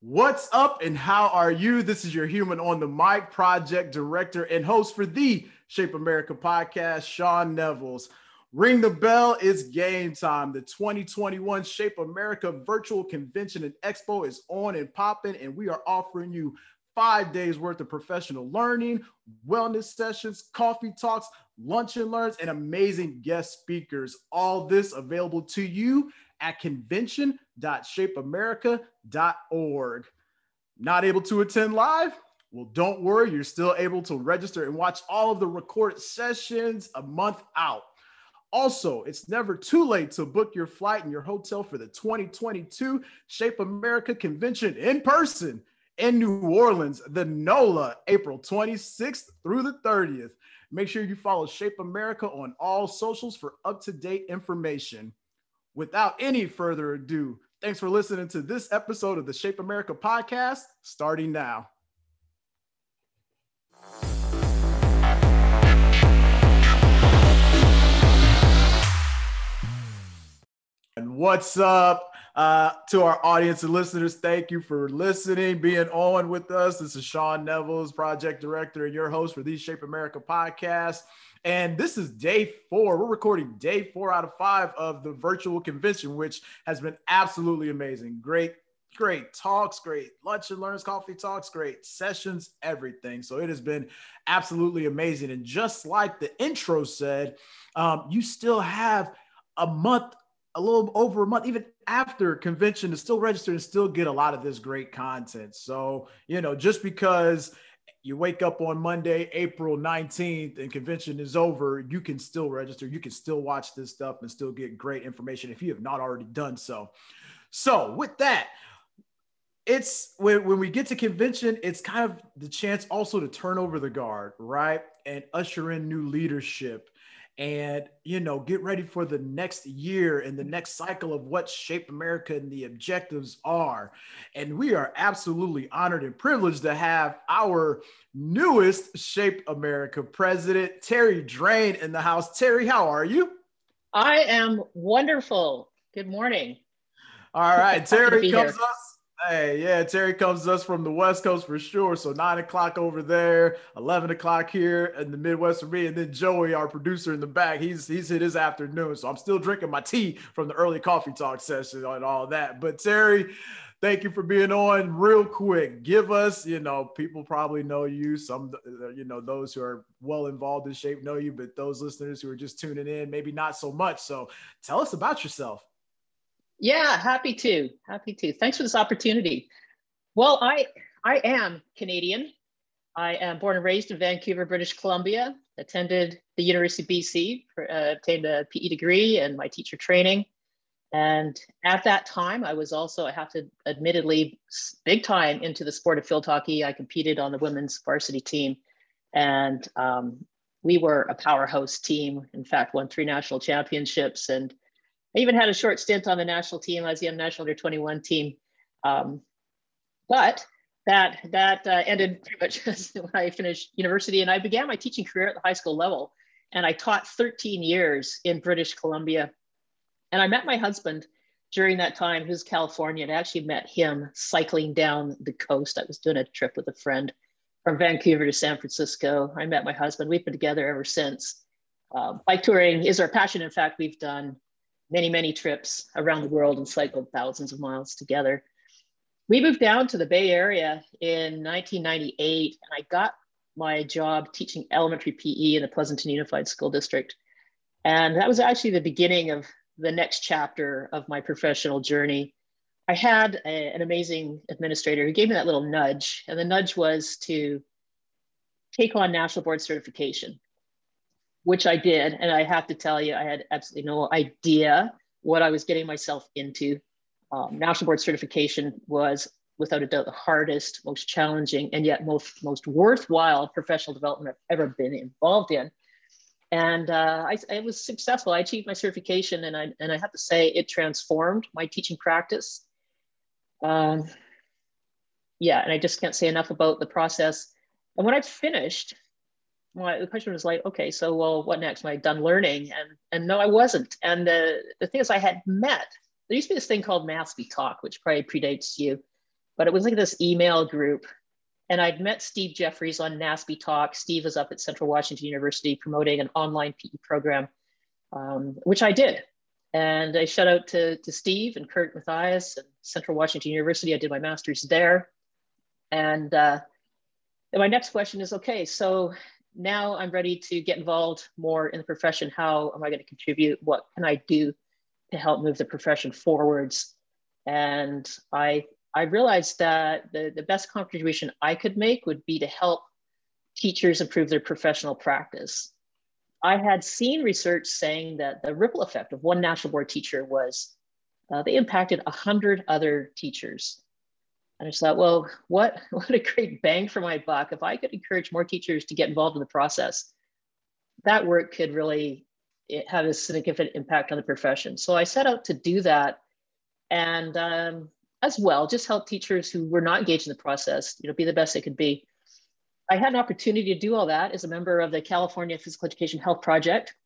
What's up and how are you? This is your human on the mic, project director and host for the Shape America podcast, Sean Nevels. Ring the bell, it's game time. The 2021 Shape America Virtual Convention and Expo is on and popping, and we are offering you 5 days worth of professional learning, wellness sessions, coffee talks, lunch and learns, and amazing guest speakers. All this available to you at convention.shapeamerica.org. Not able to attend live? Well, don't worry, you're still able to register and watch all of the recorded sessions a month out. Also, it's never too late to book your flight and your hotel for the 2022 Shape America Convention in person in New Orleans, the NOLA, April 26th through the 30th. Make sure you follow Shape America on all socials for up-to-date information. Without any further ado, thanks for listening to this episode of the Shape America podcast, starting now. And what's up to our audience and listeners? Thank you for listening, being on with us. This is Sean Nevels, project director and your host for the Shape America podcast. And this is day four. We're recording day four out of five of the virtual convention, which has been absolutely amazing. Great talks, great lunch and learns, coffee talks, great sessions, everything. So it has been absolutely amazing. And just like the intro said, you still have a month, a little over a month, even after convention, to still register and still get a lot of this great content. So, you know, just because you wake up on Monday, April 19th, and convention is over, you can still register. You can still watch this stuff and still get great information if you have not already done so. So with that, it's when we get to convention, it's kind of the chance also to turn over the guard, right? And usher in new leadership and, you know, get ready for the next year and the next cycle of what Shape America and the objectives are. And we are absolutely honored and privileged to have our newest Shape America president, Terri Drain, in the house. Terri, how are you? I am wonderful. Good morning. All right, Terri comes to us. Hey, yeah, Terri comes to us from the West Coast for sure. So 9 o'clock over there, 11 o'clock here in the Midwest for me. And then Joey, our producer in the back, he's hit his afternoon. So I'm still drinking my tea from the early coffee talk session and all that. But Terri, thank you for being on. Real quick, give us, you know, people probably know you. Some, you know, those who are well involved in Shape know you, but those listeners who are just tuning in, maybe not so much. So tell us about yourself. Yeah, happy to. Thanks for this opportunity. Well, I am Canadian. I am born and raised in Vancouver, British Columbia, attended the University of BC, obtained a PE degree and my teacher training. And at that time, I was also, I have to admittedly, big time into the sport of field hockey. I competed on the women's varsity team and we were a powerhouse team. In fact, won 3 national championships, and I even had a short stint on the national team as the young national under 21 team, but that ended pretty much when I finished university, and I began my teaching career at the high school level, and I taught 13 years in British Columbia, and I met my husband during that time, who's Californian. I actually met him cycling down the coast. I was doing a trip with a friend from Vancouver to San Francisco. I met my husband. We've been together ever since. Bike touring is our passion. In fact, we've done many trips around the world and cycled thousands of miles together. We moved down to the Bay Area in 1998, and I got my job teaching elementary PE in the Pleasanton Unified School District. And that was actually the beginning of the next chapter of my professional journey. I had an amazing administrator who gave me that little nudge, and the nudge was to take on National Board Certification, which I did. And I have to tell you, I had absolutely no idea what I was getting myself into. National Board Certification was, without a doubt, the hardest, most challenging, and yet most worthwhile professional development I've ever been involved in. And I was successful. I achieved my certification, and I have to say it transformed my teaching practice. And I just can't say enough about the process. And when I finished, the question was like, okay, so, well, what next? Am I done learning? And no, I wasn't. And the thing is, I had met, there used to be this thing called NASPY Talk, which probably predates you. but it was like this email group. And I'd met Steve Jeffries on NASPY Talk. Steve is up at Central Washington University promoting an online PE program, which I did. And I shout out to Steve and Kurt Mathias at Central Washington University. I did my master's there. And my next question is, okay, so now I'm ready to get involved more in the profession. How am I going to contribute? What can I do to help move the profession forwards? And I realized that the best contribution I could make would be to help teachers improve their professional practice. I had seen research saying that the ripple effect of one National Board teacher was they impacted 100 other teachers. And I just thought, well, what a great bang for my buck. If I could encourage more teachers to get involved in the process, that work could really have a significant impact on the profession. So I set out to do that. And as well, just help teachers who were not engaged in the process, you know, be the best they could be. I had an opportunity to do all that as a member of the California Physical Education Health Project.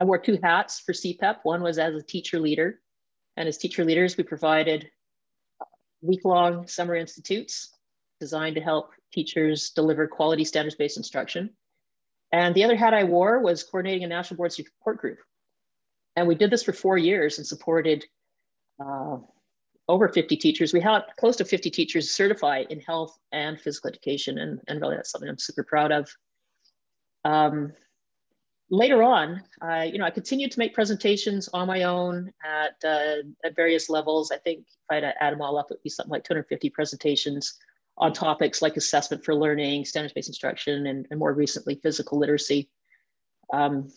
I wore two hats for CPEP. One was as a teacher leader, and as teacher leaders, we provided week-long summer institutes designed to help teachers deliver quality standards-based instruction. And the other hat I wore was coordinating a National Board support group. And we did this for 4 years and supported over 50 teachers. We had close to 50 teachers certified in health and physical education, and really that's something I'm super proud of. Later on, I continued to make presentations on my own at various levels. I think if I had to add them all up, it would be something like 250 presentations on topics like assessment for learning, standards-based instruction, and more recently, physical literacy. And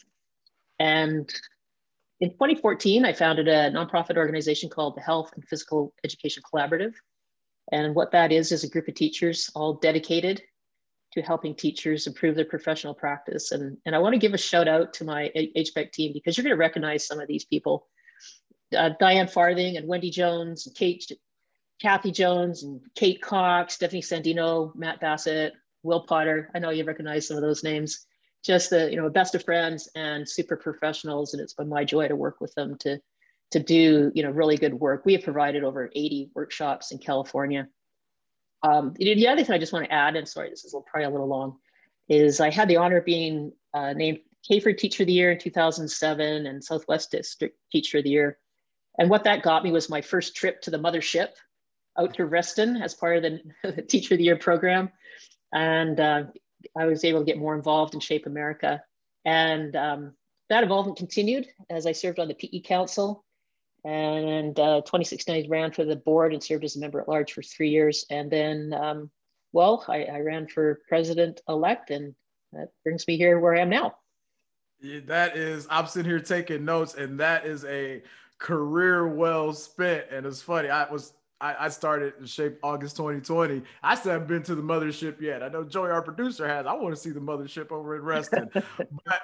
in 2014, I founded a nonprofit organization called the Health and Physical Education Collaborative. And what that is a group of teachers all dedicated to helping teachers improve their professional practice. And I want to give a shout out to my HPEC team, because you're going to recognize some of these people. Diane Farthing and Wendy Jones, and Kathy Jones, and Kate Cox, Stephanie Sandino, Matt Bassett, Will Potter. I know you recognize some of those names. Just the, you know, best of friends and super professionals, and it's been my joy to work with them to do, you know, really good work. We have provided over 80 workshops in California. The other thing I just want to add, and sorry, this is probably a little long, is I had the honor of being named CAHPER Teacher of the Year in 2007 and Southwest District Teacher of the Year. And what that got me was my first trip to the mothership out to Reston as part of the Teacher of the Year program. And I was able to get more involved in Shape America. And that involvement continued as I served on the PE Council. And 2016, I ran for the board and served as a member at large for 3 years. And then, I ran for president-elect, and that brings me here where I am now. That is, I'm sitting here taking notes, and that is a career well spent. And it's funny, I started in Shape August 2020. I still haven't been to the mothership yet. I know Joey, our producer, has. I want to see the mothership over in Reston. But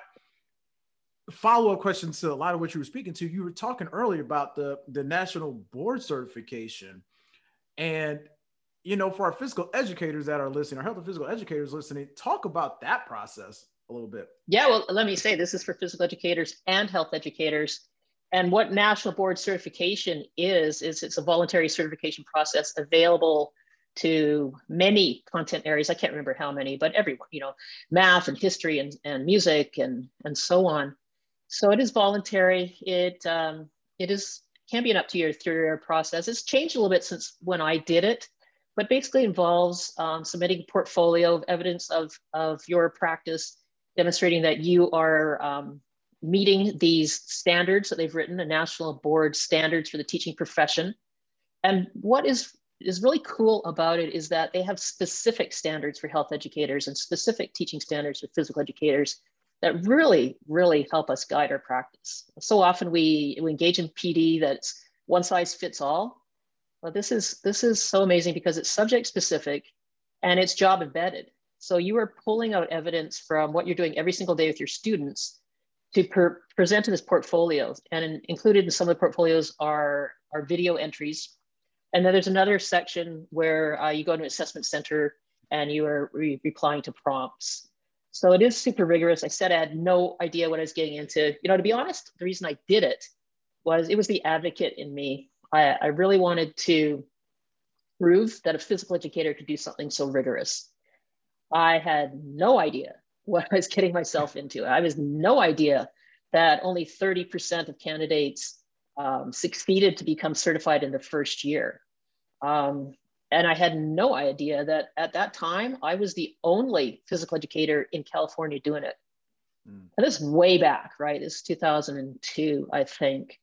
follow-up question to a lot of what you were speaking to. You were talking earlier about the National Board Certification. And, you know, for our physical educators that are listening, our health and physical educators listening, talk about that process a little bit. Yeah, well, let me say this is for physical educators and health educators. And what National Board Certification is it's a voluntary certification process available to many content areas. I can't remember how many, but everyone, you know, math and history and music and so on. So it is voluntary. It can be an up to 3-year process. It's changed a little bit since when I did it, but basically involves submitting a portfolio of evidence of your practice, demonstrating that you are meeting these standards that they've written, the National Board standards for the teaching profession. And what is really cool about it is that they have specific standards for health educators and specific teaching standards for physical educators that really, really help us guide our practice. So often we engage in PD that's one size fits all. Well, this is so amazing because it's subject specific and it's job embedded. So you are pulling out evidence from what you're doing every single day with your students to present in this portfolio. And included in some of the portfolios are video entries. And then there's another section where you go to an assessment center and you are replying to prompts. So it is super rigorous. I said I had no idea what I was getting into. You know, to be honest, the reason I did it was the advocate in me. I really wanted to prove that a physical educator could do something so rigorous. I had no idea what I was getting myself into. I was no idea that only 30% of candidates succeeded to become certified in the first year. And I had no idea that at that time, I was the only physical educator in California doing it. Mm. And this is way back, right? It's 2002, I think.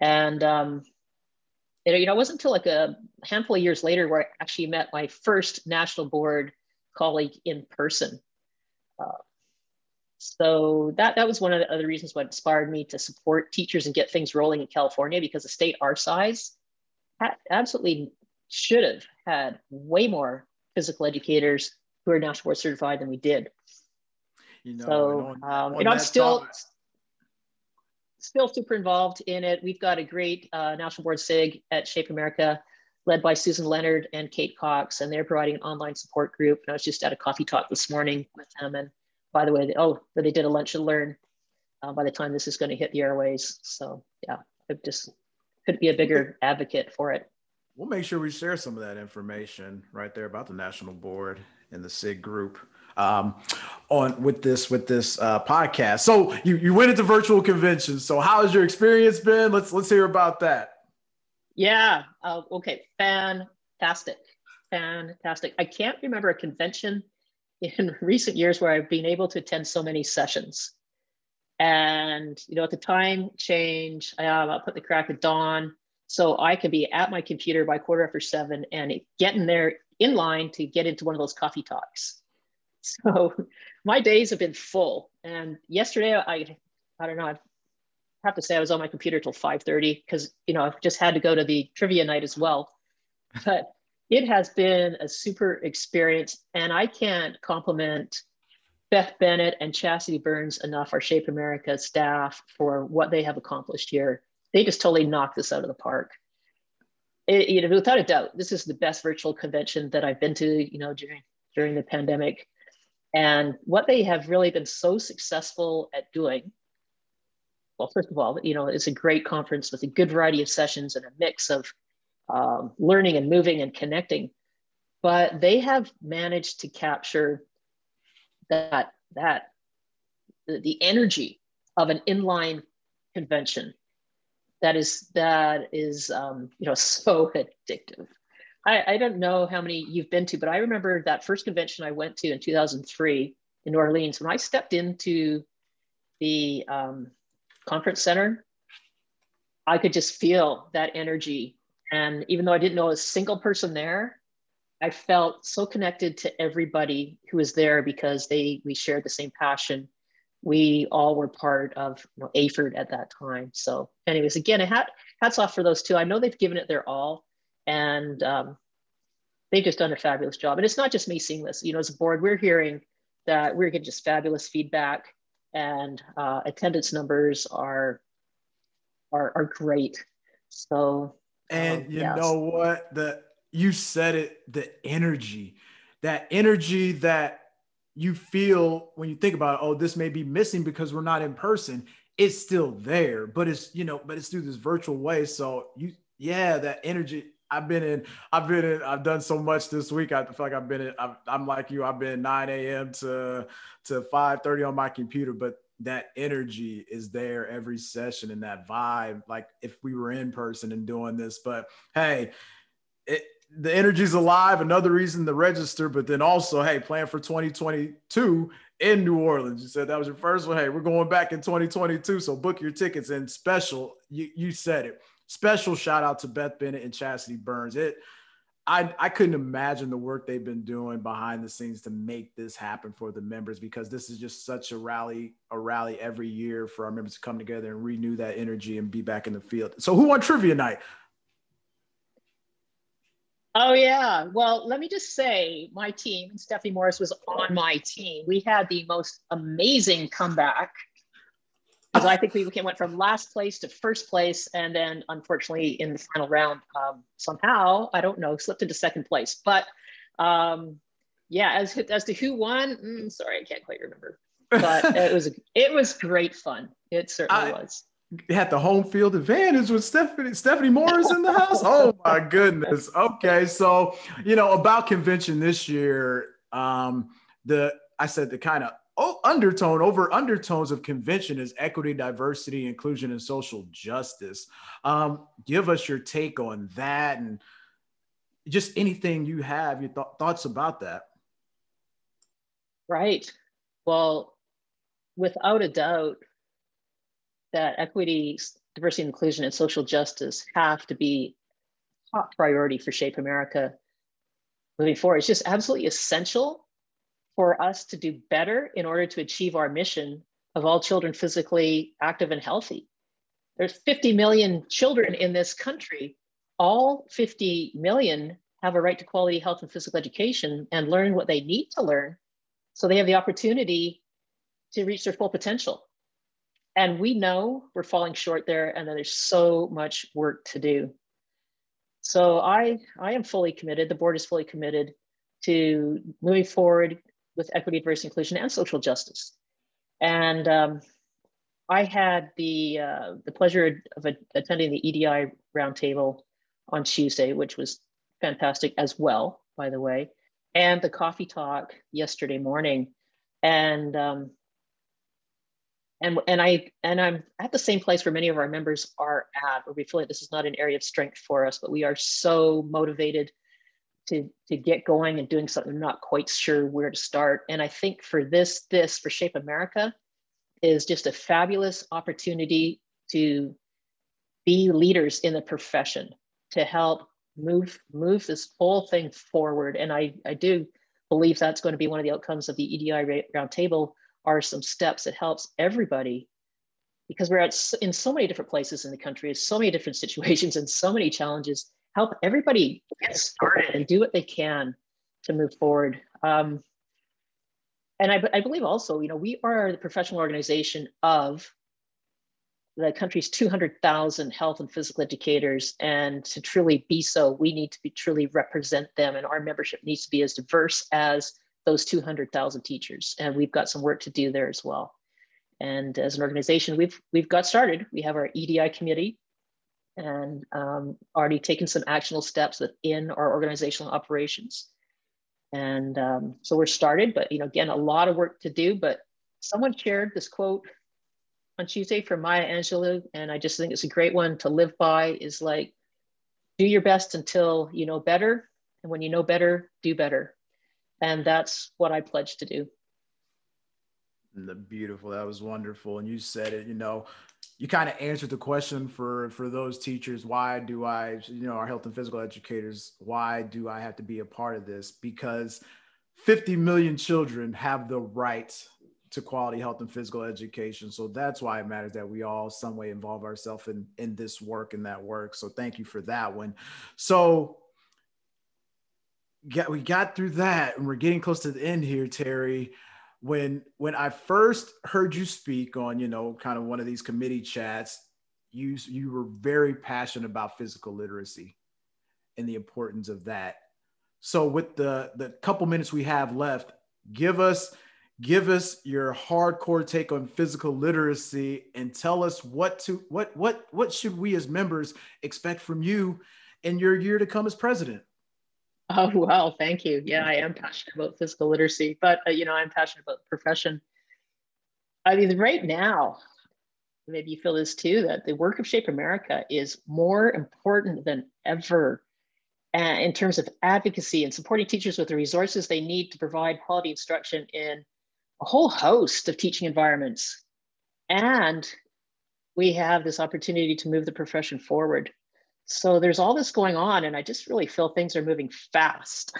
And it wasn't until like a handful of years later where I actually met my first national board colleague in person. So that was one of the other reasons what inspired me to support teachers and get things rolling in California, because a state our size absolutely should have had way more physical educators who are national board certified than we did. I'm still super involved in it. We've got a great national board SIG at Shape America, led by Susan Leonard and Kate Cox, and they're providing an online support group. And I was just at a coffee talk this morning with them. And by the way, they did a lunch and learn by the time this is going to hit the airways. So yeah, it just could be a bigger advocate for it. We'll make sure we share some of that information right there about the national board and the SIG group with this podcast. So you went into virtual conventions. So how has your experience been? Let's hear about that. Yeah. Okay. Fantastic. I can't remember a convention in recent years where I've been able to attend so many sessions. And, at the time change, I'll put the crack at dawn. So I could be at my computer by 7:15 and getting there in line to get into one of those coffee talks. So my days have been full. And yesterday, I don't know, I have to say I was on my computer till 5:30 because, I just had to go to the trivia night as well. But it has been a super experience. And I can't compliment Beth Bennett and Chastity Burns enough, our Shape America staff, for what they have accomplished here. They just totally knocked this out of the park. Without a doubt, this is the best virtual convention that I've been to, during the pandemic. And what they have really been so successful at doing, well, first of all, it's a great conference with a good variety of sessions and a mix of learning and moving and connecting. But they have managed to capture the energy of an inline convention that is so addictive. I don't know how many you've been to, but I remember that first convention I went to in 2003 in New Orleans, when I stepped into the conference center, I could just feel that energy. And even though I didn't know a single person there, I felt so connected to everybody who was there because we shared the same passion. We all were part of AFERD at that time. So anyways, again, hats off for those two. I know they've given it their all. And they've just done a fabulous job. And it's not just me seeing this, as a board, we're hearing that we're getting just fabulous feedback, and attendance numbers are great. So. And know what, you said it, the energy, that you feel when you think about, this may be missing because we're not in person, it's still there, but it's, but it's through this virtual way. So that energy. I've done so much this week. I feel like I'm like you, I've been 9 a.m. to 5:30 on my computer, but that energy is there every session, and that vibe, like if we were in person and doing this. But hey, the energy's alive. Another reason to register, but then also, hey, plan for 2022 in New Orleans. You said that was your first one. Hey, we're going back in 2022. So book your tickets. And special, you said it. Special shout out to Beth Bennett and Chastity Burns. I couldn't imagine the work they've been doing behind the scenes to make this happen for the members, because this is just such a rally every year for our members to come together and renew that energy and be back in the field. So who won trivia night? Oh yeah. Well, let me just say my team, and Stephanie Morris was on my team. We had the most amazing comeback. Because I think we went from last place to first place, and then unfortunately in the final round, somehow, I don't know, slipped into second place. But as to who won, sorry, I can't quite remember. But it was great fun. It certainly was. had the home field advantage with Stephanie Morris in the house. Oh my goodness. Okay. So, you know, about convention this year, the kind of undertones of convention is equity, diversity, inclusion, and social justice. Give us your take on that and just anything you have, your thoughts about that. Right. Well, without a doubt, that equity, diversity, inclusion, and social justice have to be top priority for Shape America moving forward. It's just absolutely essential for us to do better in order to achieve our mission of all children physically active and healthy. There's 50 million children in this country. All 50 million have a right to quality health and physical education and learn what they need to learn so they have the opportunity to reach their full potential. And we know we're falling short there, and that there's so much work to do. So I am fully committed, the board is fully committed to moving forward with equity, diversity, inclusion, and social justice. And I had the pleasure of attending the EDI roundtable on Tuesday, which was fantastic as well, by the way, and the coffee talk yesterday morning. And I'm at the same place where many of our members are at, where we feel like this is not an area of strength for us, but we are so motivated to get going and doing something. We're not quite sure where to start. And I think for this for Shape America is just a fabulous opportunity to be leaders in the profession, to help move this whole thing forward. And I do believe that's going to be one of the outcomes of the EDI roundtable, are some steps that helps everybody, because we're in so many different places in the country, so many different situations and so many challenges. Help everybody get started and do what they can to move forward. And I believe also, you know, we are the professional organization of the country's 200,000 health and physical educators. And to truly be so, we need to truly represent them. And our membership needs to be as diverse as those 200,000 teachers, and we've got some work to do there as well. And as an organization, we've got started. We have our EDI committee, and already taken some actionable steps within our organizational operations. And so we're started, but you know, again, a lot of work to do. But someone shared this quote on Tuesday from Maya Angelou, and I just think it's a great one to live by. Is like, do your best until you know better, and when you know better, do better. And that's what I pledge to do. Beautiful. That was wonderful. And you said it, you know, you kind of answered the question for those teachers. Why do I, you know, our health and physical educators, why do I have to be a part of this? Because 50 million children have the right to quality health and physical education. So that's why it matters that we all some way involve ourselves in this work and that work. So thank you for that one. So we got through that, and we're getting close to the end here, Terri. When I first heard you speak on, you know, kind of one of these committee chats, you were very passionate about physical literacy and the importance of that. So with the couple minutes we have left, give us your hardcore take on physical literacy and tell us what should we as members expect from you in your year to come as president. Oh, wow. Thank you. Yeah, I am passionate about physical literacy, but, you know, I'm passionate about the profession. I mean, right now, maybe you feel this too, that the work of Shape America is more important than ever in terms of advocacy and supporting teachers with the resources they need to provide quality instruction in a whole host of teaching environments. And we have this opportunity to move the profession forward. So there's all this going on, and I just really feel things are moving fast.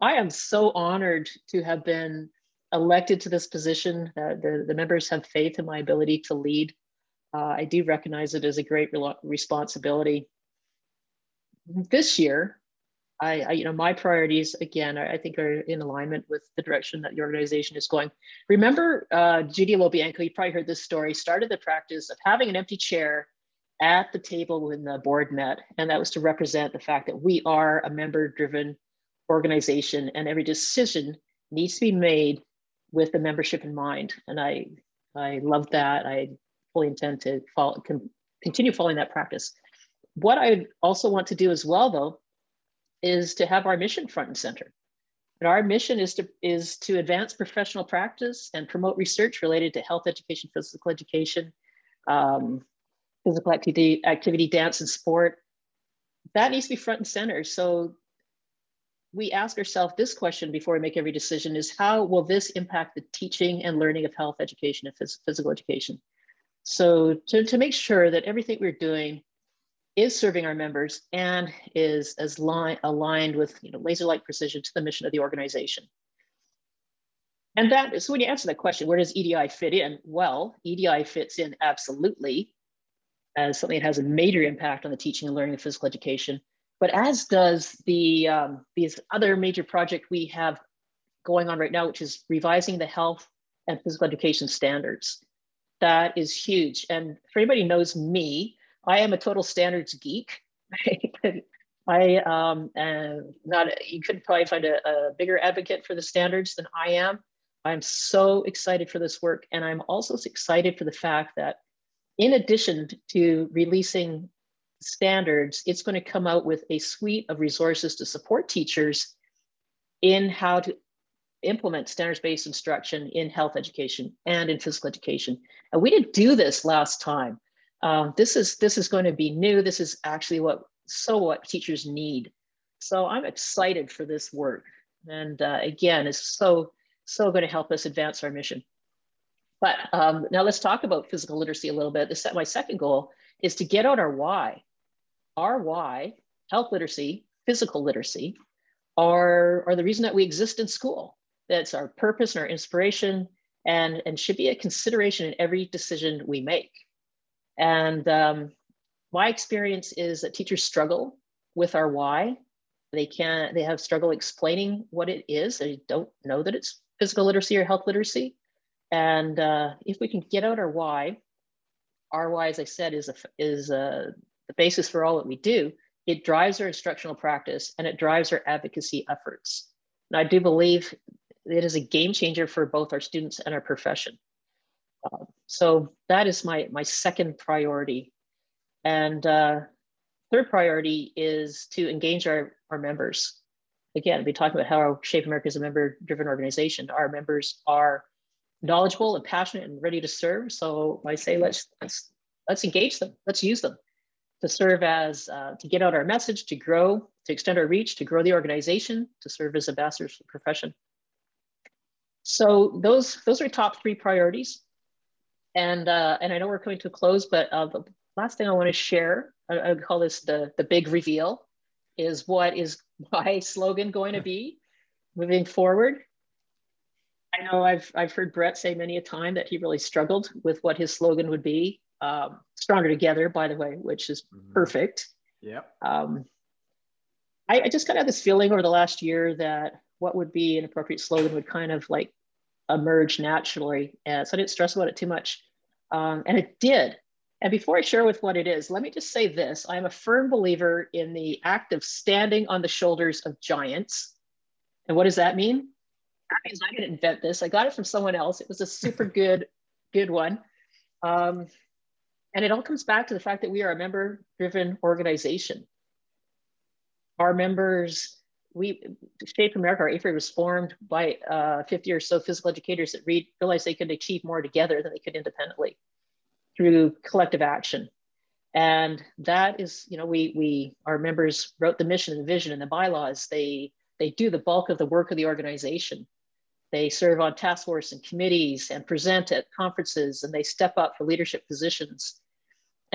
I am so honored to have been elected to this position. The members have faith in my ability to lead. I do recognize it as a great responsibility. This year, my priorities, again, I think are in alignment with the direction that the organization is going. Remember, Judy Lobianco, you probably heard this story, started the practice of having an empty chair at the table when the board met. And that was to represent the fact that we are a member-driven organization, and every decision needs to be made with the membership in mind. And I love that. I fully intend to continue following that practice. What I also want to do as well, though, is to have our mission front and center. And our mission is to advance professional practice and promote research related to health education, physical education, physical activity, dance, and sport. That needs to be front and center. So we ask ourselves this question before we make every decision is, how will this impact the teaching and learning of health education and physical education? So to make sure that everything we're doing is serving our members and is as aligned with laser-like precision to the mission of the organization. And that is, so when you answer that question, where does EDI fit in? Well, EDI fits in absolutely as something that has a major impact on the teaching and learning of physical education, but as does the these other major project we have going on right now, which is revising the health and physical education standards. That is huge. And if anybody knows me, I am a total standards geek. You couldn't probably find a bigger advocate for the standards than I am. I'm so excited for this work. And I'm also excited for the fact that in addition to releasing standards, it's going to come out with a suite of resources to support teachers in how to implement standards-based instruction in health education and in physical education. And we didn't do this last time. This is going to be new. This is actually what teachers need. So I'm excited for this work. And again, it's so going to help us advance our mission. But now let's talk about physical literacy a little bit. My second goal is to get out our why. Our why, health literacy, physical literacy, are the reason that we exist in school. That's our purpose and our inspiration, and should be a consideration in every decision we make. And my experience is that teachers struggle with our why. They have struggle explaining what it is. They don't know that it's physical literacy or health literacy. And if we can get out our why, as I said, is the basis for all that we do. It drives our instructional practice and it drives our advocacy efforts. And I do believe it is a game changer for both our students and our profession. So that is my second priority. And third priority is to engage our members. Again, we talked about how Shape America is a member-driven organization. Our members are knowledgeable and passionate and ready to serve. So I say, let's engage them. Let's use them to serve as, to get out our message, to grow, to extend our reach, to grow the organization, to serve as ambassadors for the profession. So those are top three priorities. And I know we're coming to a close, but the last thing I want to share, I would call this the big reveal, is what is my slogan going to be moving forward? I know I've heard Brett say many a time that he really struggled with what his slogan would be. Stronger Together, by the way, which is perfect. Yeah. I just kind of had this feeling over the last year that what would be an appropriate slogan would kind of like emerge naturally. And so I didn't stress about it too much. And it did. And before I share with what it is, let me just say this. I'm a firm believer in the act of standing on the shoulders of giants. And what does that mean? That means I didn't invent this. I got it from someone else. It was a super good one. And it all comes back to the fact that we are a member-driven organization. Our members, Shape America, our AFERD, was formed by 50 or so physical educators that realized they could achieve more together than they could independently through collective action. And that is, our members wrote the mission and the vision and the bylaws. They do the bulk of the work of the organization. They serve on task force and committees and present at conferences, and they step up for leadership positions.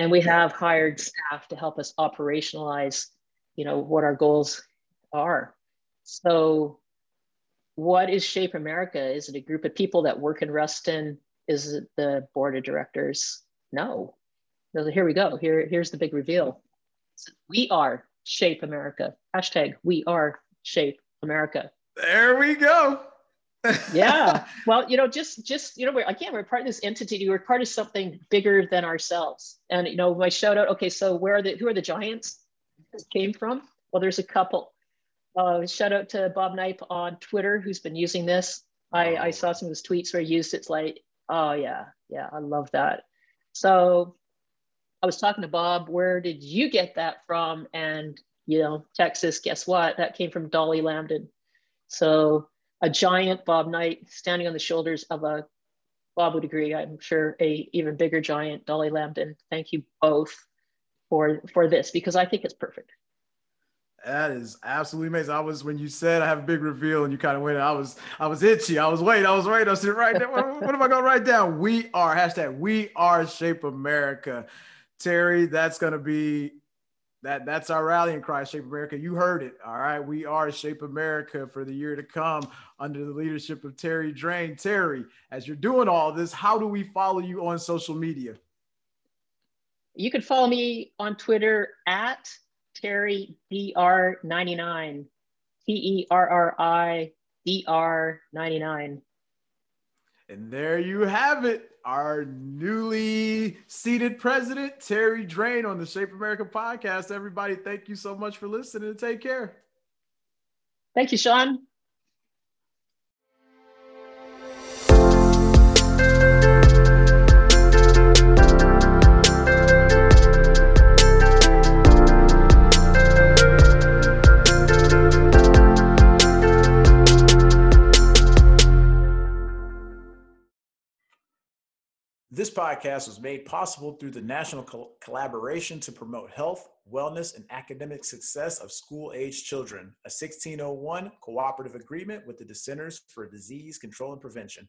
And we have hired staff to help us operationalize, what our goals are. So what is Shape America? Is it a group of people that work in Ruston? Is it the board of directors? No. Here we go. Here's the big reveal. We are Shape America. Hashtag we are Shape America. There we go. Yeah. Well, again, we're part of this entity. We're part of something bigger than ourselves. And, my shout out, okay, so who are the giants this came from? Well, there's a couple. Shout out to Bob Knipe on Twitter, who's been using this. I saw some of his tweets where he used it. It's like, oh yeah, I love that. So I was talking to Bob, where did you get that from? And, you know, Texas, guess what? That came from Dolly Lambden. So a giant Bob Knipe standing on the shoulders of a, Bob would agree, I'm sure, a even bigger giant, Dolly Lambden. Thank you both for this, because I think it's perfect. That is absolutely amazing. I was, when you said I have a big reveal and you kind of went, I was itchy. I was waiting. I was sitting right there. What am I going to write down? We are, hashtag, we are Shape America. Terri, that's going to be, that's our rallying cry, Shape America. You heard it. All right. We are Shape America for the year to come under the leadership of Terri Drain. Terri, as you're doing all this, how do we follow you on social media? You can follow me on Twitter at Terri DR99, TerriDR99. And there you have it, our newly seated president, Terri Drain, on the Shape America podcast. Everybody, thank you so much for listening and take care. Thank you, Sean. This podcast was made possible through the national collaboration to promote health, wellness, and academic success of school-aged children, a 1601 cooperative agreement with the Centers for Disease Control and Prevention.